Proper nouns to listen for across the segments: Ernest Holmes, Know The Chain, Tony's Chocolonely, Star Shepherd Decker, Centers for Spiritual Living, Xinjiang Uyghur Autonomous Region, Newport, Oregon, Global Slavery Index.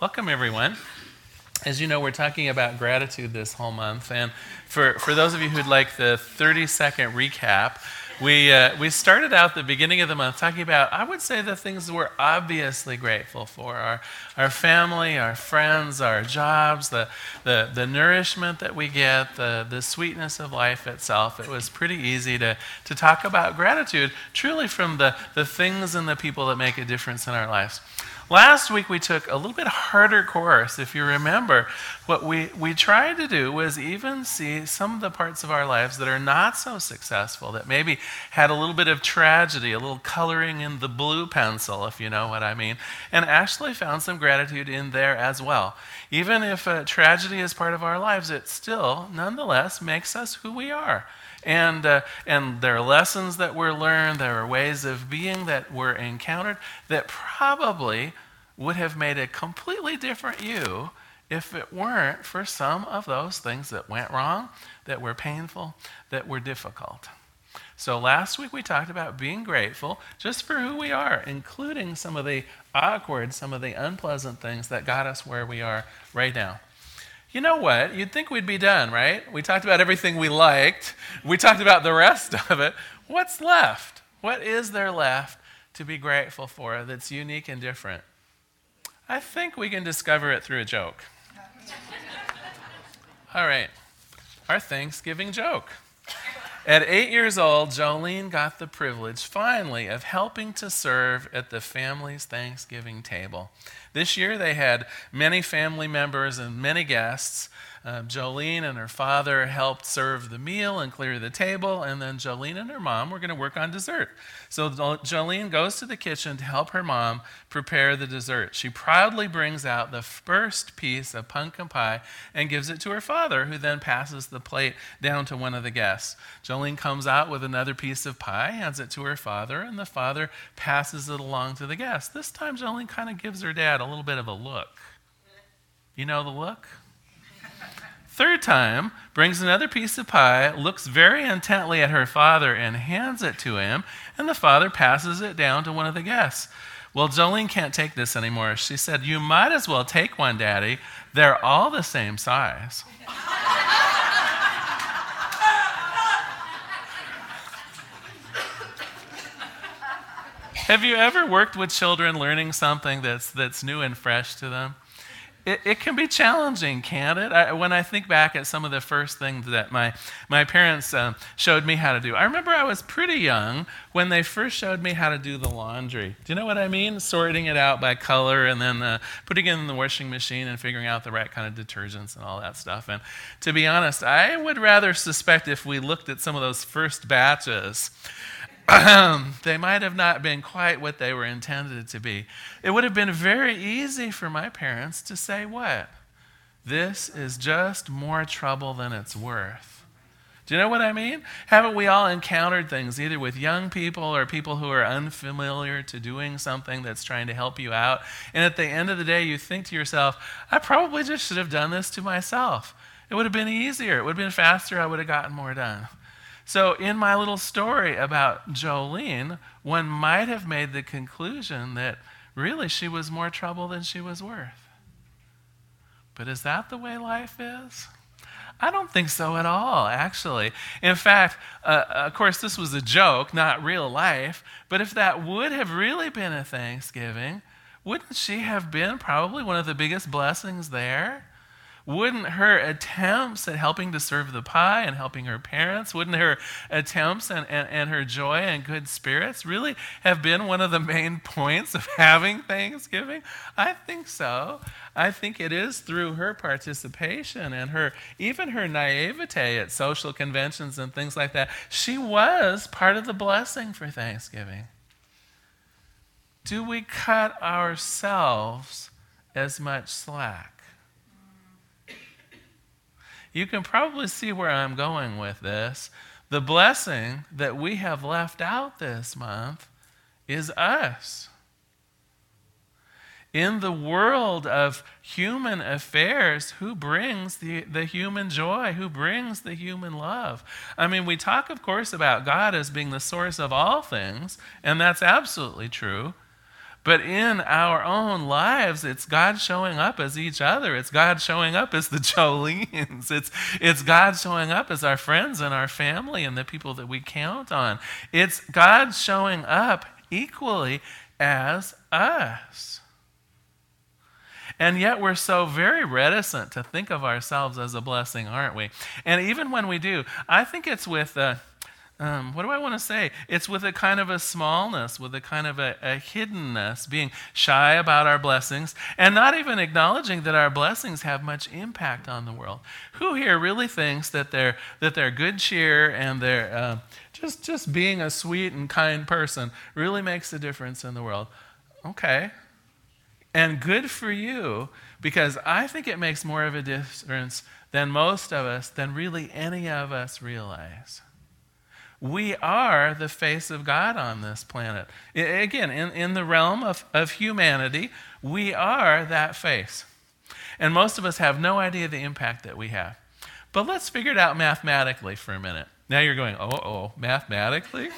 Welcome, everyone. As you know, we're talking about gratitude this whole month, and for those of you who'd like the 30-second recap, we started out the beginning of the month talking about, I would say, the things we're obviously grateful for, our family, our friends, our jobs, the nourishment that we get, the sweetness of life itself. It was pretty easy to talk about gratitude, truly from the things and the people that make a difference in our lives. Last week, we took a little bit harder course. If you remember, what we tried to do was even see some of the parts of our lives that are not so successful, that maybe had a little bit of tragedy, a little coloring in the blue pencil, if you know what I mean, and actually found some gratitude in there as well. Even if a tragedy is part of our lives, it still, nonetheless, makes us who we are. And there are lessons that were learned, there are ways of being that were encountered that probably would have made a completely different you if it weren't for some of those things that went wrong, that were painful, that were difficult. So last week we talked about being grateful just for who we are, including some of the awkward, some of the unpleasant things that got us where we are right now. You know what? You'd think we'd be done, right? We talked about everything we liked. We talked about the rest of it. What's left? What is there left to be grateful for that's unique and different? I think we can discover it through a joke. All right. Our Thanksgiving joke. At 8 years old, Jolene got the privilege, finally, of helping to serve at the family's Thanksgiving table. This year, they had many family members and many guests. Jolene and her father helped serve the meal and clear the table, and then Jolene and her mom were going to work on dessert. So Jolene goes to the kitchen to help her mom prepare the dessert. She proudly brings out the first piece of pumpkin pie and gives it to her father, who then passes the plate down to one of the guests. Jolene comes out with another piece of pie, hands it to her father, and the father passes it along to the guests. This time, Jolene kind of gives her dad a little bit of a look. You know the look? Third time, brings another piece of pie, looks very intently at her father and hands it to him, and the father passes it down to one of the guests. Well, Jolene can't take this anymore. She said, "You might as well take one, Daddy. They're all the same size." Have you ever worked with children learning something that's new and fresh to them? It can be challenging, can't it? When I think back at some of the first things that my parents showed me how to do. I remember I was pretty young when they first showed me how to do the laundry. Do you know what I mean? Sorting it out by color and then putting it in the washing machine and figuring out the right kind of detergents and all that stuff. And to be honest, I would rather suspect if we looked at some of those first batches, they might have not been quite what they were intended to be. It would have been very easy for my parents to say what? This is just more trouble than it's worth. Do you know what I mean? Haven't we all encountered things, either with young people or people who are unfamiliar to doing something that's trying to help you out? And at the end of the day, you think to yourself, I probably just should have done this to myself. It would have been easier. It would have been faster. I would have gotten more done. So in my little story about Jolene, one might have made the conclusion that really she was more trouble than she was worth. But is that the way life is? I don't think so at all, actually. In fact, of course, this was a joke, not real life, but if that would have really been a Thanksgiving, wouldn't she have been probably one of the biggest blessings there? Wouldn't her attempts at helping to serve the pie and helping her parents, wouldn't her attempts and her joy and good spirits really have been one of the main points of having Thanksgiving? I think so. I think it is through her participation and even her naivete at social conventions and things like that. She was part of the blessing for Thanksgiving. Do we cut ourselves as much slack? You can probably see where I'm going with this. The blessing that we have left out this month is us. In the world of human affairs, who brings the human joy? Who brings the human love? I mean, we talk, of course, about God as being the source of all things, and that's absolutely true. But in our own lives, it's God showing up as each other. It's God showing up as the Jolenes. It's God showing up as our friends and our family and the people that we count on. It's God showing up equally as us. And yet we're so very reticent to think of ourselves as a blessing, aren't we? And even when we do, I think it's with It's with a kind of a smallness, with a kind of a hiddenness, being shy about our blessings, and not even acknowledging that our blessings have much impact on the world. Who here really thinks that their good cheer and their just being a sweet and kind person really makes a difference in the world? Okay. And good for you, because I think it makes more of a difference than most of us, than really any of us realize. We are the face of God on this planet. Again, in the realm of humanity, we are that face. And most of us have no idea the impact that we have. But let's figure it out mathematically for a minute. Now you're going, mathematically?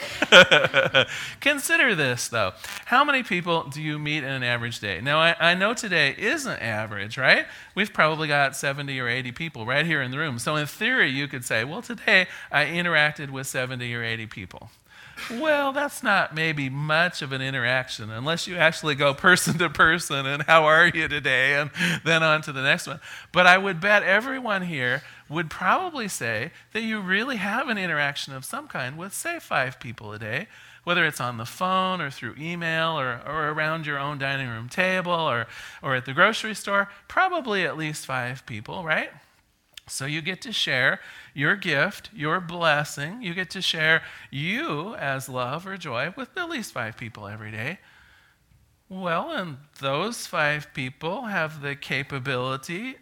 Consider this, though. How many people do you meet in an average day? Now, I know today isn't average, right? We've probably got 70 or 80 people right here in the room. So in theory, you could say, well, today I interacted with 70 or 80 people. Well, that's not maybe much of an interaction unless you actually go person to person and how are you today and then on to the next one. But I would bet everyone here would probably say that you really have an interaction of some kind with, say, 5 people a day, whether it's on the phone or through email or around your own dining room table or at the grocery store, probably at least 5 people, right? So you get to share your gift, your blessing. You get to share you as love or joy with at least 5 people every day. Well, and those 5 people have the capability,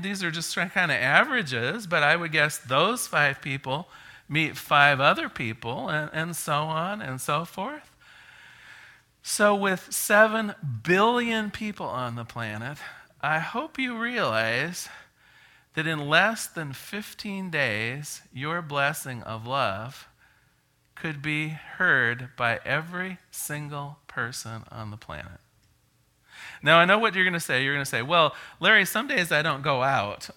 these are just kind of averages, but I would guess those 5 people meet 5 other people and so on and so forth. So with 7 billion people on the planet, I hope you realize that in less than 15 days, your blessing of love could be heard by every single person on the planet. Now, I know what you're going to say. You're going to say, well, Larry, some days I don't go out.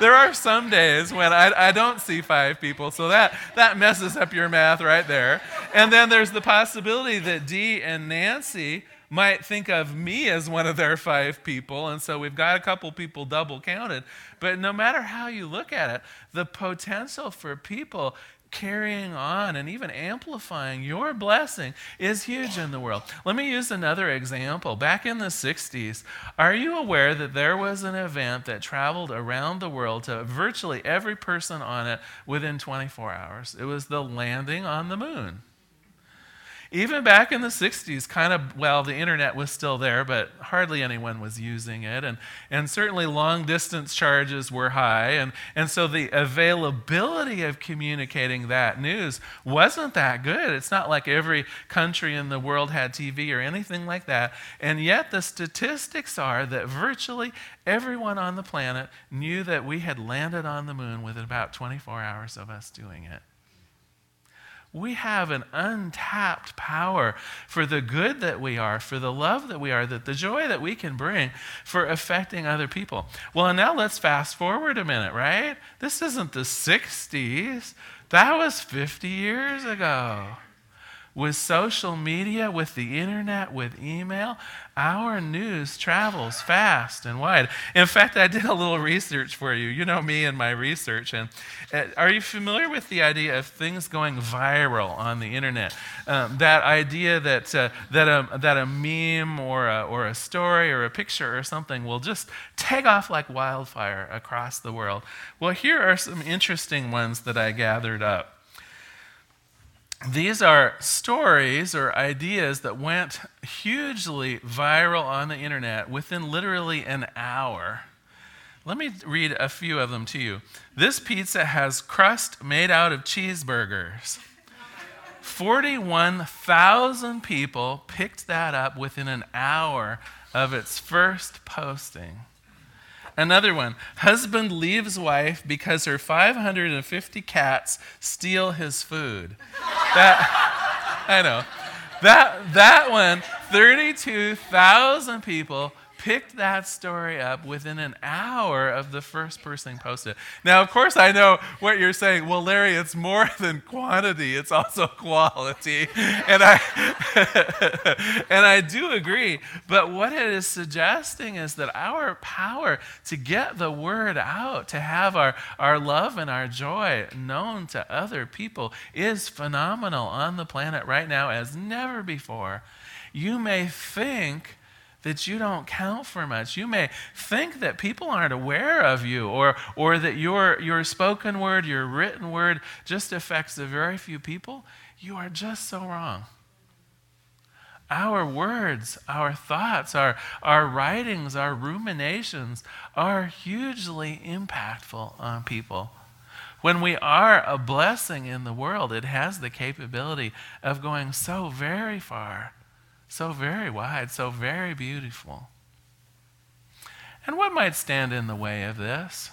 There are some days when I don't see 5 people, so that messes up your math right there. And then there's the possibility that Dee and Nancy might think of me as one of their 5 people, and so we've got a couple people double counted. But no matter how you look at it, the potential for people carrying on and even amplifying your blessing is huge in the world. Let me use another example. Back in the 60s, are you aware that there was an event that traveled around the world to virtually every person on it within 24 hours? It was the landing on the moon. Even back in the 60s, the internet was still there, but hardly anyone was using it. And certainly long-distance charges were high. And so the availability of communicating that news wasn't that good. It's not like every country in the world had TV or anything like that. And yet the statistics are that virtually everyone on the planet knew that we had landed on the moon within about 24 hours of us doing it. We have an untapped power for the good that we are, for the love that we are, that the joy that we can bring for affecting other people. Well, and now let's fast forward a minute, right? This isn't the 60s. That was 50 years ago. With social media, with the internet, with email, our news travels fast and wide. In fact, I did a little research for you. You know me and my research. And are you familiar with the idea of things going viral on the internet? That idea that a meme or a story or a picture or something will just take off like wildfire across the world. Well, here are some interesting ones that I gathered up. These are stories or ideas that went hugely viral on the internet within literally an hour. Let me read a few of them to you. This pizza has crust made out of cheeseburgers. 41,000 people picked that up within an hour of its first posting. Another one, husband leaves wife because her 550 cats steal his food. I know. That one, 32,000 people picked that story up within an hour of the first person posted. Now, of course, I know what you're saying. Well, Larry, it's more than quantity. It's also quality. And I do agree. But what it is suggesting is that our power to get the word out, to have our love and our joy known to other people is phenomenal on the planet right now as never before. You may think that you don't count for much. You may think that people aren't aware of you or that your spoken word, your written word just affects a very few people. You are just so wrong. Our words, our thoughts, our writings, our ruminations are hugely impactful on people. When we are a blessing in the world, it has the capability of going so very far, so very wide, so very beautiful. And what might stand in the way of this?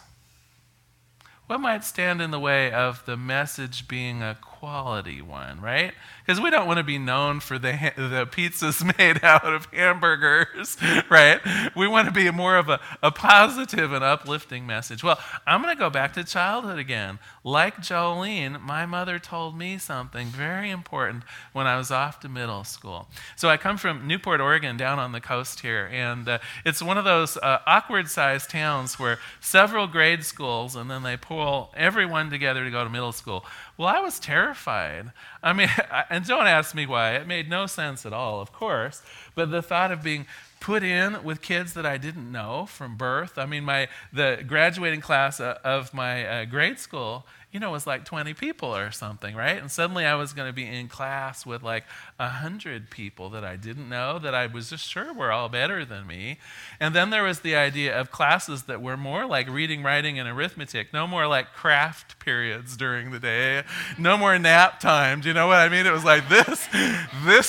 What might stand in the way of the message being a quality one, right? Because we don't want to be known for the pizzas made out of hamburgers, right? We want to be more of a positive and uplifting message. Well, I'm going to go back to childhood again. Like Jolene, my mother told me something very important when I was off to middle school. So I come from Newport, Oregon, down on the coast here, and it's one of those awkward-sized towns where several grade schools, and then they pull everyone together to go to middle school. Well, I was terrified. I mean, and don't ask me why. It made no sense at all, of course. But the thought of being put in with kids that I didn't know from birth. I mean, the graduating class of my grade school, was like 20 people or something, right? And suddenly I was going to be in class with like 100 people that I didn't know, that I was just sure were all better than me. And then there was the idea of classes that were more like reading, writing, and arithmetic, no more like craft periods during the day, no more nap time. Do you know what I mean? It was like this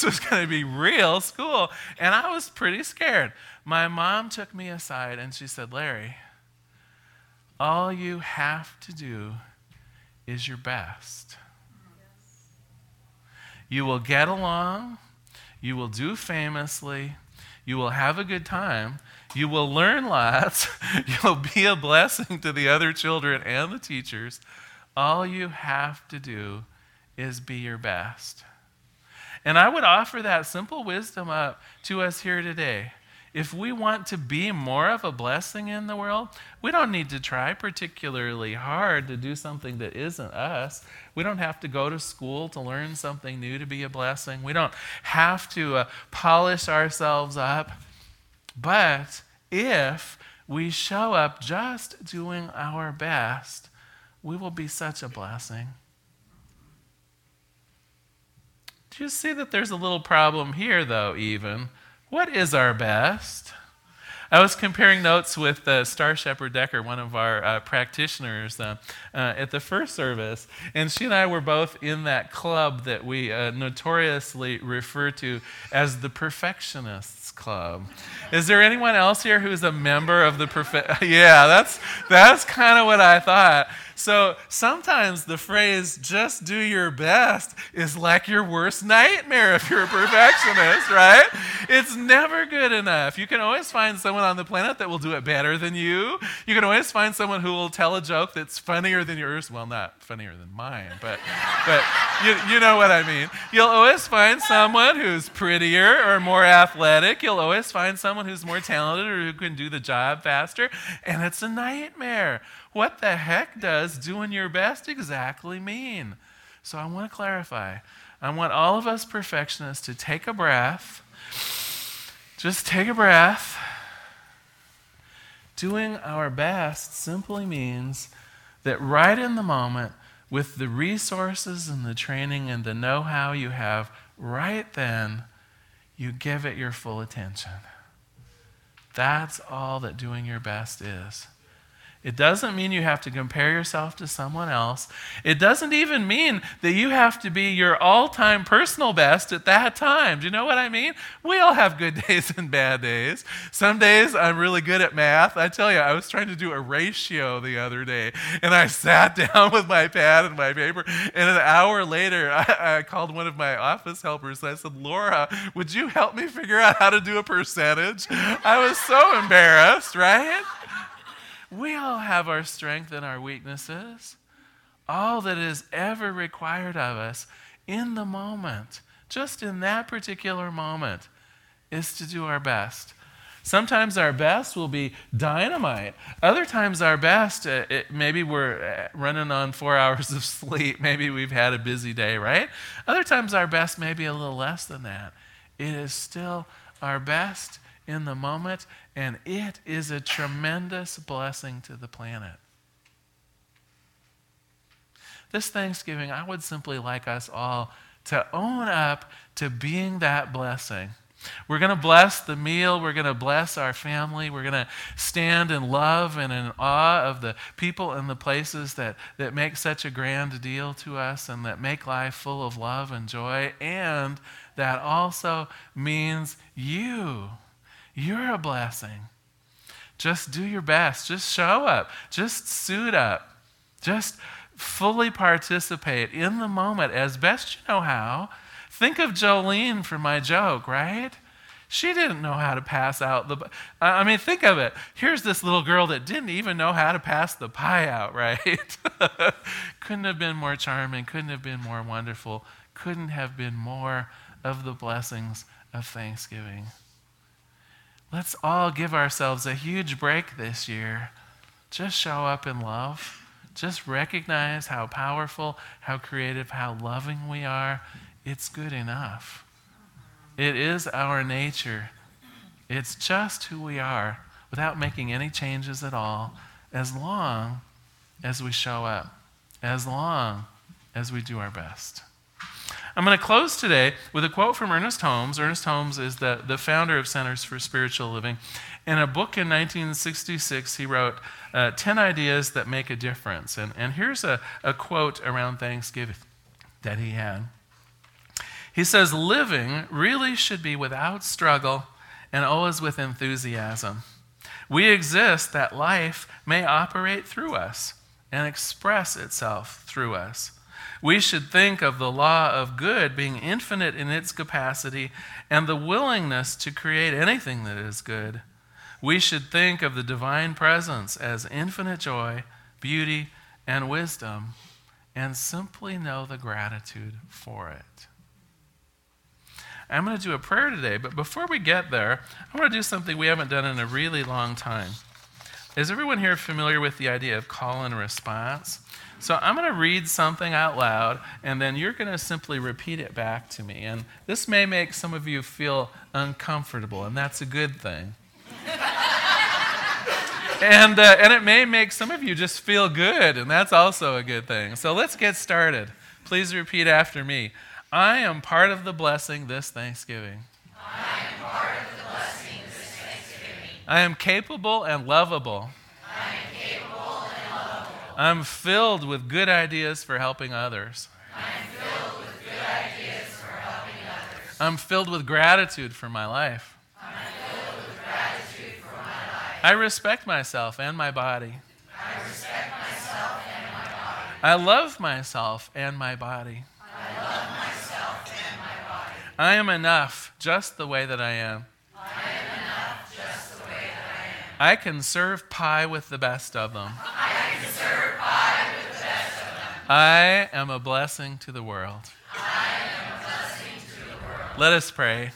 was going to be real school. And I was pretty scared. My mom took me aside and she said, "Larry, all you have to do is your best. Yes. You will get along, you will do famously, you will have a good time, you will learn lots, you'll be a blessing to the other children and the teachers. All you have to do is be your best." And I would offer that simple wisdom up to us here today. If we want to be more of a blessing in the world, we don't need to try particularly hard to do something that isn't us. We don't have to go to school to learn something new to be a blessing. We don't have to polish ourselves up. But if we show up just doing our best, we will be such a blessing. Do you see that there's a little problem here, though, even? What is our best? I was comparing notes with Star Shepherd Decker, one of our practitioners at the first service, and she and I were both in that club that we notoriously refer to as the Perfectionists Club. Is there anyone else here who's a member of the Yeah, that's kind of what I thought. So sometimes the phrase, "just do your best," is like your worst nightmare if you're a perfectionist, right? It's never good enough. You can always find someone on the planet that will do it better than you. You can always find someone who will tell a joke that's funnier than yours. Well, not funnier than mine, but you know what I mean. You'll always find someone who's prettier or more athletic. You'll always find someone who's more talented or who can do the job faster, and it's a nightmare. What the heck does doing your best exactly mean? So I want to clarify. I want all of us perfectionists to take a breath. Just take a breath. Doing our best simply means that right in the moment, with the resources and the training and the know-how you have, right then, you give it your full attention. That's all that doing your best is. It doesn't mean you have to compare yourself to someone else. It doesn't even mean that you have to be your all-time personal best at that time. Do you know what I mean? We all have good days and bad days. Some days I'm really good at math. I tell you, I was trying to do a ratio the other day, and I sat down with my pad and my paper, and an hour later, I called one of my office helpers, and I said, Laura, would you help me figure out how to do a percentage? I was so embarrassed, right? We all have our strength and our weaknesses. All that is ever required of us in the moment, just in that particular moment, is to do our best. Sometimes our best will be dynamite. Other times our best, maybe we're running on 4 hours of sleep. Maybe we've had a busy day, right? Other times our best may be a little less than that. It is still our best in the moment, and it is a tremendous blessing to the planet. This Thanksgiving, I would simply like us all to own up to being that blessing. We're going to bless the meal. We're going to bless our family. We're going to stand in love and in awe of the people and the places that make such a grand deal to us and that make life full of love and joy. And that also means you. You're a blessing. Just do your best. Just show up. Just suit up. Just fully participate in the moment as best you know how. Think of Jolene for my joke, right? She didn't know how to pass out the... I mean, think of it. Here's this little girl that didn't even know how to pass the pie out, right? Couldn't have been more charming. Couldn't have been more wonderful. Couldn't have been more of the blessings of Thanksgiving. Let's all give ourselves a huge break this year. Just show up in love. Just recognize how powerful, how creative, how loving we are. It's good enough. It is our nature. It's just who we are without making any changes at all, as long as we show up, as long as we do our best. I'm going to close today with a quote from Ernest Holmes. Ernest Holmes is the founder of Centers for Spiritual Living. In a book in 1966, he wrote 10 Ideas That Make a Difference. And here's a quote around Thanksgiving that he had. He says, living really should be without struggle and always with enthusiasm. We exist that life may operate through us and express itself through us. We should think of the law of good being infinite in its capacity and the willingness to create anything that is good. We should think of the divine presence as infinite joy, beauty, and wisdom, and simply know the gratitude for it. I'm going to do a prayer today, but before we get there, I want to do something we haven't done in a really long time. Is everyone here familiar with the idea of call and response? So I'm going to read something out loud, and then you're going to simply repeat it back to me. And this may make some of you feel uncomfortable, and that's a good thing. and it may make some of you just feel good, and that's also a good thing. So let's get started. Please repeat after me. I am part of the blessing this Thanksgiving. I am part of the blessing this Thanksgiving. I am capable and lovable. I am I'm filled with good ideas for helping others. I'm filled with good ideas for helping others. I'm filled with gratitude for my life. I'm filled with gratitude for my life. I respect myself and my body. I respect myself and my body. I love myself and my body. I love myself and my body. I am enough just the way that I am. I am enough just the way that I am. I can serve pie with the best of them. I am a blessing to the world. I am a blessing to the world. Let us pray.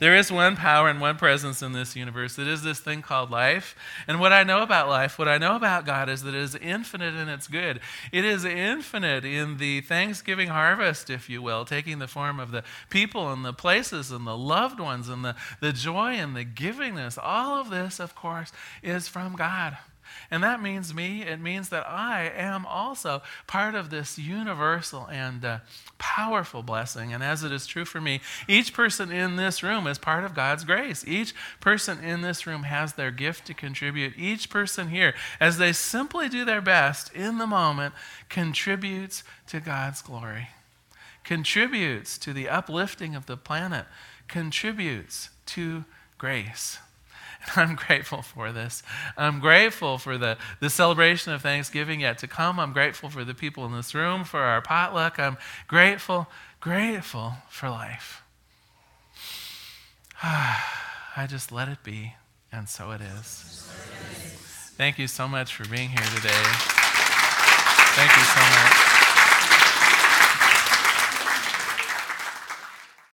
There is one power and one presence in this universe. It is this thing called life. And what I know about life, what I know about God is that it is infinite in its good. It is infinite in the Thanksgiving harvest, if you will, taking the form of the people and the places and the loved ones and the joy and the givingness. All of this, of course, is from God. And that means me. It means that I am also part of this universal and powerful blessing. And as it is true for me, each person in this room is part of God's grace. Each person in this room has their gift to contribute. Each person here, as they simply do their best in the moment, contributes to God's glory, contributes to the uplifting of the planet, contributes to grace. I'm grateful for this. I'm grateful for the celebration of Thanksgiving yet to come. I'm grateful for the people in this room, for our potluck. I'm grateful for life. I just let it be, and so it is. Thank you so much for being here today. Thank you so much.